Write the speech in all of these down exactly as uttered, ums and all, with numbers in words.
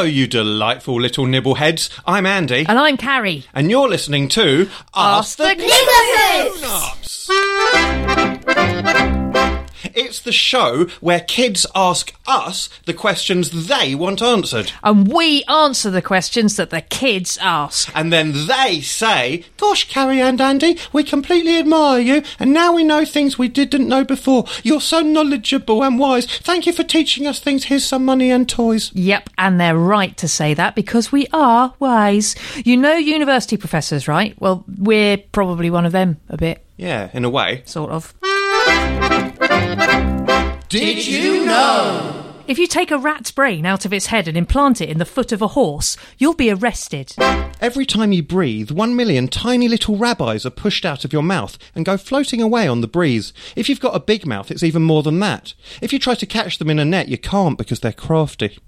Hello, you delightful little nibbleheads. I'm Andy. And I'm Carrie. And you're listening to Ask, Ask the, the Nibbleheads! It's the show where kids ask us the questions they want answered. And we answer the questions that the kids ask. And then they say, gosh, Carrie and Andy, we completely admire you. And now we know things we didn't know before. You're so knowledgeable and wise. Thank you for teaching us things. Here's some money and toys. Yep, and they're right to say that because we are wise. You know university professors, right? Well, we're probably one of them a bit. Yeah, in a way. Sort of. Did you know? If you take a rat's brain out of its head and implant it in the foot of a horse, you'll be arrested. Every time you breathe, one million tiny little rabbis are pushed out of your mouth and go floating away on the breeze. If you've got a big mouth, it's even more than that. If you try to catch them in a net, you can't because they're crafty.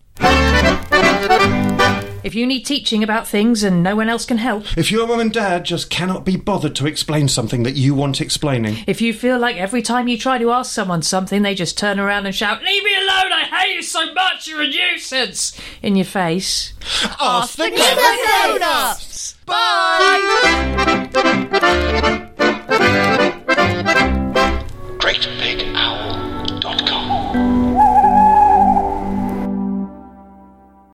If you need teaching about things and no one else can help. If your mum and dad just cannot be bothered to explain something that you want explaining. If you feel like every time you try to ask someone something, they just turn around and shout, leave me alone, I hate you so much, you're a nuisance, in your face. Ask the Clever Grown-Ups! Bye!